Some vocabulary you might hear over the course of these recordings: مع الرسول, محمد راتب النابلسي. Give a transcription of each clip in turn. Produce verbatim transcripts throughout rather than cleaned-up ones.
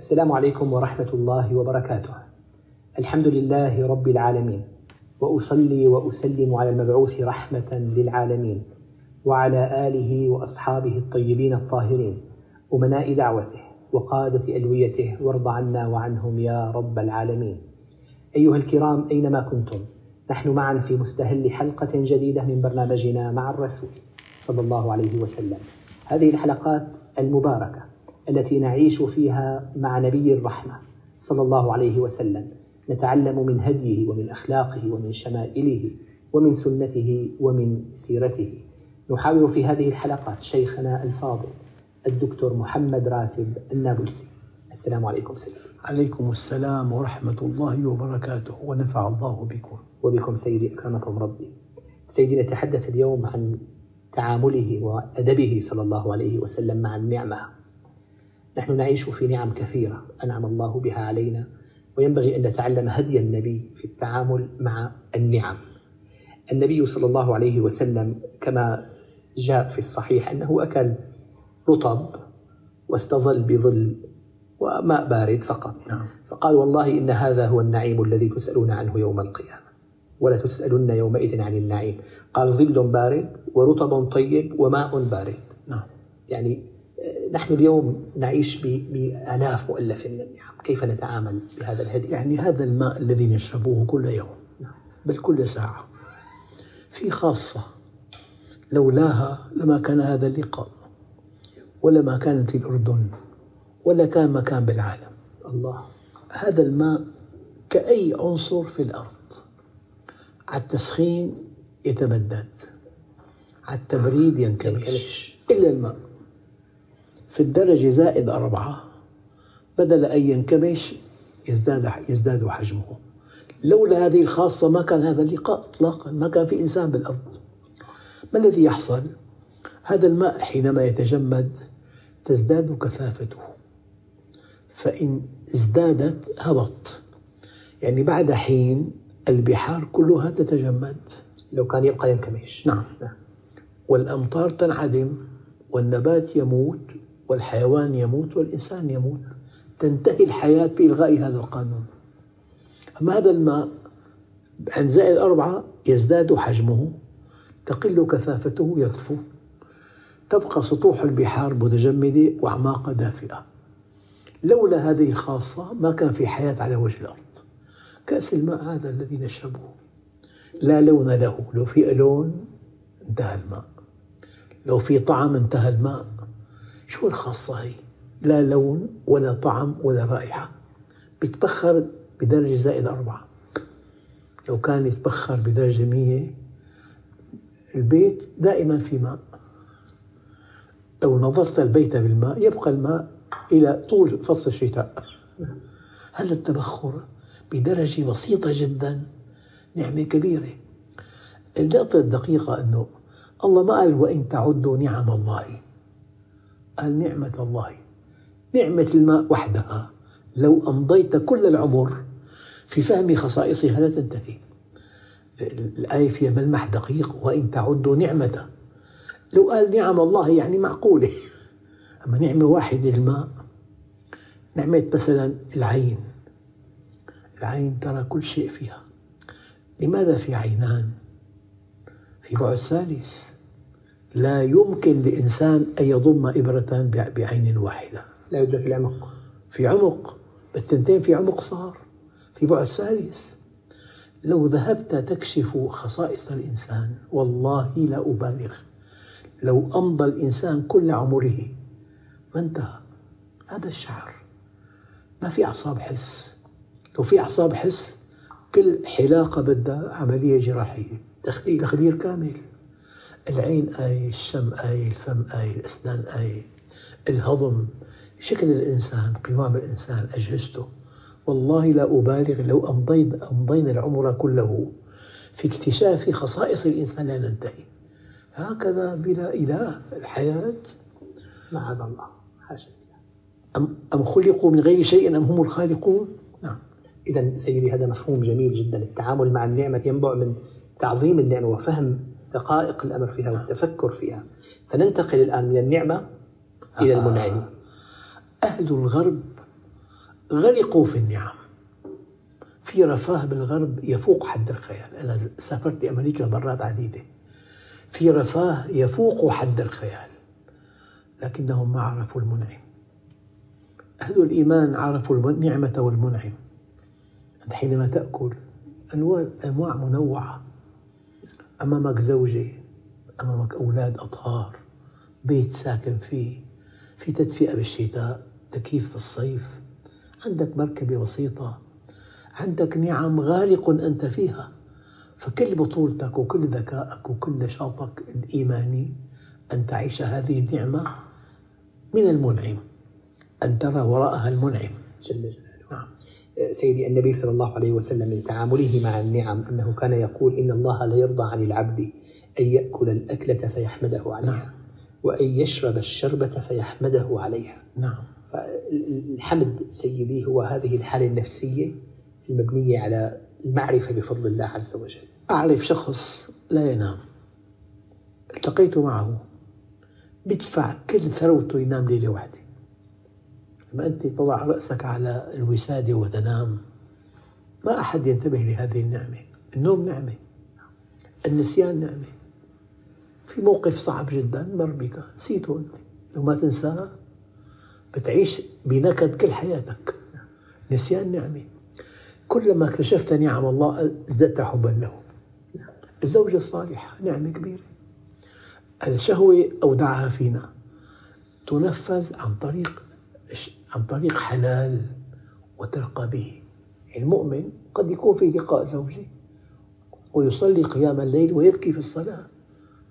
السلام عليكم ورحمة الله وبركاته. الحمد لله رب العالمين، وأصلي وأسلم على المبعوث رحمة للعالمين وعلى آله وأصحابه الطيبين الطاهرين، أمناء دعوته وقادة أدويته، وارض عنا وعنهم يا رب العالمين. أيها الكرام، أينما كنتم نحن معا في مستهل حلقة جديدة من برنامجنا مع الرسول صلى الله عليه وسلم. هذه الحلقات المباركة التي نعيش فيها مع نبي الرحمة صلى الله عليه وسلم، نتعلم من هديه ومن أخلاقه ومن شمائله ومن سنته ومن سيرته. نحاور في هذه الحلقات شيخنا الفاضل الدكتور محمد راتب النابلسي. السلام عليكم سيدي. عليكم السلام ورحمة الله وبركاته، ونفع الله بكم وبكم سيدي، أكرمكم ربي. سيدي، نتحدث اليوم عن تعامله وأدبه صلى الله عليه وسلم مع النعمة. نحن نعيش في نعم كثيرة أنعم الله بها علينا، وينبغي أن نتعلم هدي النبي في التعامل مع النعم. النبي صلى الله عليه وسلم كما جاء في الصحيح أنه أكل رطب واستظل بظل وماء بارد فقط، فقال والله إن هذا هو النعيم الذي تسألون عنه يوم القيامة، ولا تسألن يومئذ عن النعيم. قال ظل بارد ورطب طيب وماء بارد. يعني نحن اليوم نعيش بآلاف مؤلف من النعم، كيف نتعامل بهذا الهدي؟ يعني هذا الماء الذي نشربه كل يوم بل كل ساعة في خاصة، لولاها لما كان هذا اللقاء، ولما كانت الأردن، ولا كان مكان بالعالم. الله، هذا الماء كأي عنصر في الأرض، على التسخين يتمدد، على التبريد ينكمش، إلا الماء في الدرجة زائد أربعة بدل أن ينكمش يزداد يزداد حجمه. لولا هذه الخاصة ما كان هذا اللقاء إطلاقا، ما كان في إنسان بالأرض. ما الذي يحصل؟ هذا الماء حينما يتجمد تزداد كثافته، فإن ازدادت هبط. يعني بعد حين البحار كلها تتجمد، لو كان يبقى ينكمش. نعم. والأمطار تنعدم، والنبات يموت، والحيوان يموت، والإنسان يموت، تنتهي الحياة بإلغاء هذا القانون. أما هذا الماء عن زائد أربعة يزداد حجمه، تقل كثافته، يطفو، تبقى سطوح البحار متجمدة وأعماق دافئة. لولا هذه الخاصة ما كان في حياة على وجه الأرض. كأس الماء هذا الذي نشربه لا لون له، لو في لون انتهى الماء، لو في طعم انتهى الماء. شو الخاصة هي؟ لا لون ولا طعم ولا رائحة، بتبخر بدرجة زائد أربعة. لو كان يتبخر بدرجة مية البيت دائما في ماء، لو نظفت البيت بالماء يبقى الماء إلى طول فصل الشتاء. هل التبخر بدرجة بسيطة جدا نعمة كبيرة. اللقطة الدقيقة أنه الله ما قال وإن تعدوا نعم الله، قال نعمة الله. نعمة الماء وحدها لو أمضيت كل العمر في فهم خصائصها لا تنتهي. الآية فيها ملمح دقيق، وإن تعدوا نعمته. لو قال نعم الله يعني معقولة، أما نعمة واحدة الماء، نعمة مثلا العين، العين ترى كل شيء فيها. لماذا في عينان؟ في بعد ثالث، لا يمكن لإنسان أن يضم إبرة بعين واحدة، لا يدرك العمق. في عمق بالتنتين، في عمق صار في بعد ثالث. لو ذهبت تكشف خصائص الإنسان والله لا أبالغ، لو أمضى الإنسان كل عمره ما انتهى. هذا الشعر ما في أعصاب حس، لو في أعصاب حس كل حلاقة بدها عملية جراحية، تخدير تخدير كامل. العين آية، الشم آية، الفم آية، الأسنان آية، الهضم، شكل الإنسان، قوام الإنسان، أجهزته. والله لا أبالغ لو أمضينا أمضينا العمر كله في اكتشاف خصائص الإنسان لا ننتهي. هكذا بلا إله الحياة، معاذ الله، حاشا لله. أم خلقوا من غير شيء أم هم الخالقون؟ نعم. إذا سيدي، هذا مفهوم جميل جدا. التعامل مع النعمة ينبع من تعظيم النعمة وفهم دقائق الأمر فيها والتفكر فيها. فننتقل الآن من النعمة إلى المنعم. أهل الغرب غرقوا في النعم، في رفاه بالغرب يفوق حد الخيال. أنا سافرت أمريكا مرات عديدة، في رفاه يفوق حد الخيال، لكنهم ما عرفوا المنعم. أهل الإيمان عرفوا النعمة والمنعم. حينما تأكل أنواع منوعة، أمامك زوجة، أمامك أولاد أطهار، بيت ساكن فيه، في تدفئة بالشتاء، تكييف في الصيف، عندك مركبة بسيطة، عندك نعم غارق أنت فيها. فكل بطولتك وكل ذكائك وكل نشاطك الإيماني أن تعيش هذه النعمة من المنعم، أن ترى وراءها المنعم جل جلاله. نعم. سيدي النبي صلى الله عليه وسلم من تعامله مع النعم أنه كان يقول: إن الله لا يرضى عن العبد أن يأكل الأكلة فيحمده عليها. نعم. وأن يشرب الشربة فيحمده عليها. نعم. فالحمد سيدي هو هذه الحالة النفسية المبنية على المعرفة بفضل الله عز وجل. أعرف شخص لا ينام، التقيت معه بدفع كل ثروته ينام ليلة واحدة. لما أنت تضع رأسك على الوسادة وتنام ما أحد ينتبه لهذه النعمة. النوم نعمة، النسيان نعمة. في موقف صعب جدا مر بك نسيته أنت، لو ما تنساه بتعيش بنكد كل حياتك. نسيان نعمة. كلما اكتشفت نعم الله ازددت حبا له. الزوجة الصالحة نعمة كبيرة. الشهوة أودعها فينا، تنفذ عن طريق عن طريق حلال وترقى به. المؤمن قد يكون في لقاء زوجي ويصلي قيام الليل ويبكي في الصلاة،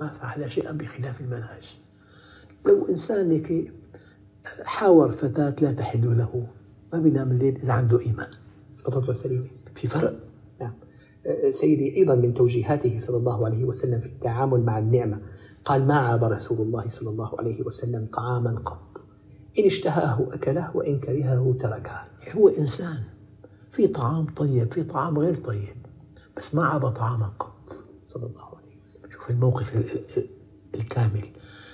ما فعل شيئا بخلاف المنهج. لو إنسان لك حاور فتاة لا تحل له، ما بينام الليل إذا عنده إيمان. صدق وسليم. في فرق. نعم. سيدي أيضا من توجيهاته صلى الله عليه وسلم في التعامل مع النعمة قال: ما عاب رسول الله صلى الله عليه وسلم طعاما قط، إن اشتهاه أكله وإن كرهه تركه. هو إنسان، في طعام طيب في طعام غير طيب، بس ما عاب طعاما قط صلى الله عليه وسلم. شوف الموقف الكامل،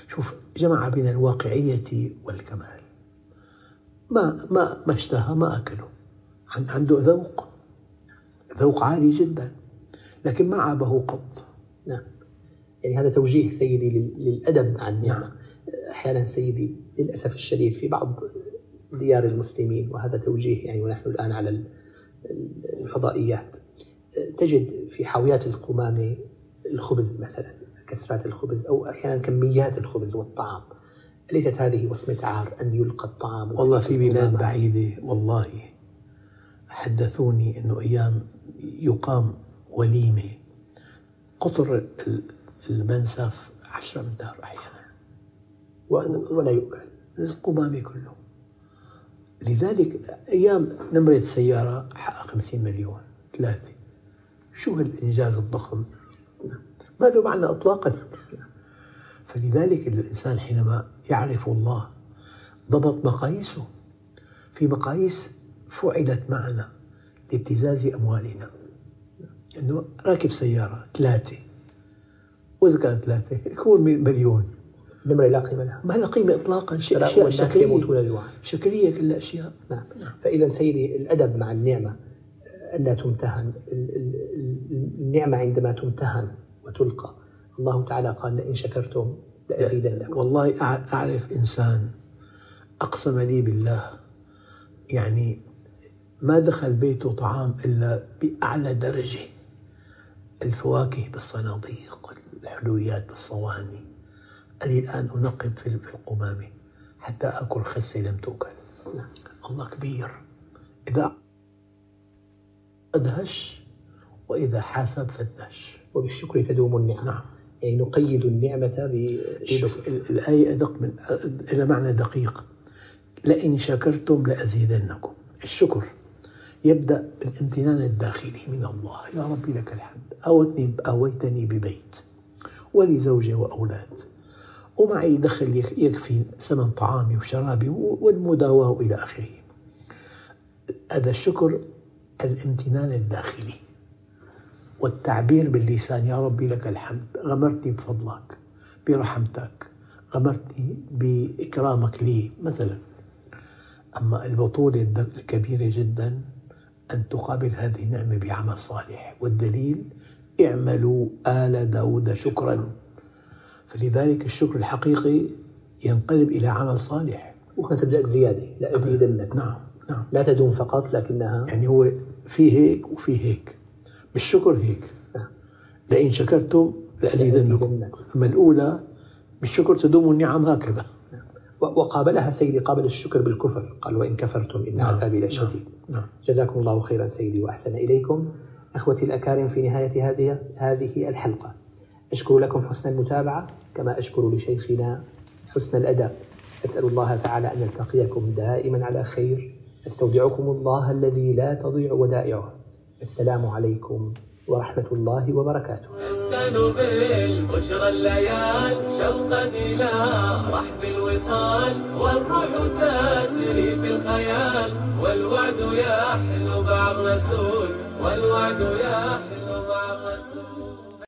شوف جمع بين الواقعية والكمال. ما ما ما اشتهى ما أكله، عنده ذوق ذوق عالي جدا، لكن ما عابه قط. نعم. يعني هذا توجيه سيدي للأدب عن النعمة. نعم. أحيانا سيدي للأسف الشديد في بعض ديار المسلمين، وهذا توجيه يعني، ونحن الآن على الفضائيات، تجد في حاويات القمامة الخبز مثلا، كسرات الخبز، أو أحيانا كميات الخبز والطعام. أليست هذه وصمة عار أن يلقى الطعام؟ والله في بلاد بعيدة، والله حدثوني أنه أيام يقام وليمة قطر المنسف عشرة أمتار أحيانا ولا يؤكل القمامة كله. لذلك أيام نمرة سيارة حقق خمسين مليون ثلاثة، شو هالإنجاز الضخم، ما له معنى أطلاقا. فلذلك الإنسان حينما يعرف الله ضبط مقاييسه. في مقاييس فعلت معنا لابتزاز أموالنا، أنه راكب سيارة ثلاثة، وإذا كان ثلاثة يكون مليون، نمرة لا قيمة لها، ما لها قيمة إطلاقا. أشياء شكلية، شكلية كل أشياء. نعم. فإذا سيدي الأدب مع النعمة ألا تمتهن النعمة. عندما تمتهن وتلقى، الله تعالى قال: لئن شكرتم لأزيدنكم. والله أعرف إنسان أقسم لي بالله، يعني ما دخل بيته طعام إلا بأعلى درجة، الفواكه بالصناديق، الحلويات بالصواني. أنا الآن أنقب في القمامة حتى أكل خسة لم تؤكل. الله كبير. إذا أدهش وإذا حاسب فتش. وبالشكر تدوم النعمة. نعم. يعني نقيد النعمة بالشكر. الآية أدق من إلى معنى دقيق، لئن شكرتم لأزيدنكم. الشكر يبدأ بالامتنان الداخلي من الله، يا ربي لك الحمد، أوتني أويتني ببيت ولزوجي وأولاد، ومعي دخل يكفي ثمن طعامي وشرابي والمداواة إلى آخره. هذا الشكر الامتنان الداخلي، والتعبير باللسان، يا ربي لك الحمد، غمرتني بفضلك برحمتك، غمرتني بإكرامك لي مثلا. أما البطولة الكبيرة جدا أن تقابل هذه النعمة بعمل صالح، والدليل اعملوا آل داود شكرا. فلذلك الشكر الحقيقي ينقلب إلى عمل صالح، وكانت تبدأ زيادة، لا أزيدنك. نعم نعم، لا تدوم فقط، لكنها يعني هو في هيك وفي هيك، بالشكر هيك، لئن شكرتم لأزيدنكم. أما الأولى بالشكر تدوم النعم هكذا. وقابلها سيدي، قابل الشكر بالكفر، قال وإن كفرتم إن عذابي لشديد. جزاكم الله خيرا سيدي وأحسن إليكم. أخوتي الأكارم، في نهاية هذه هذه الحلقة أشكر لكم حسن المتابعة، كما أشكر لشيخنا حسن الأداء. أسأل الله تعالى أن نلتقيكم دائما على خير. أستودعكم الله الذي لا تضيع ودائعه. السلام عليكم ورحمة الله وبركاته. استنبل بشرى الليال شوقا إلى رحب الوصال، والروح تسري بالخيال، والوعد يحلو مع الرسول، والوعد يحلو مع الرسول.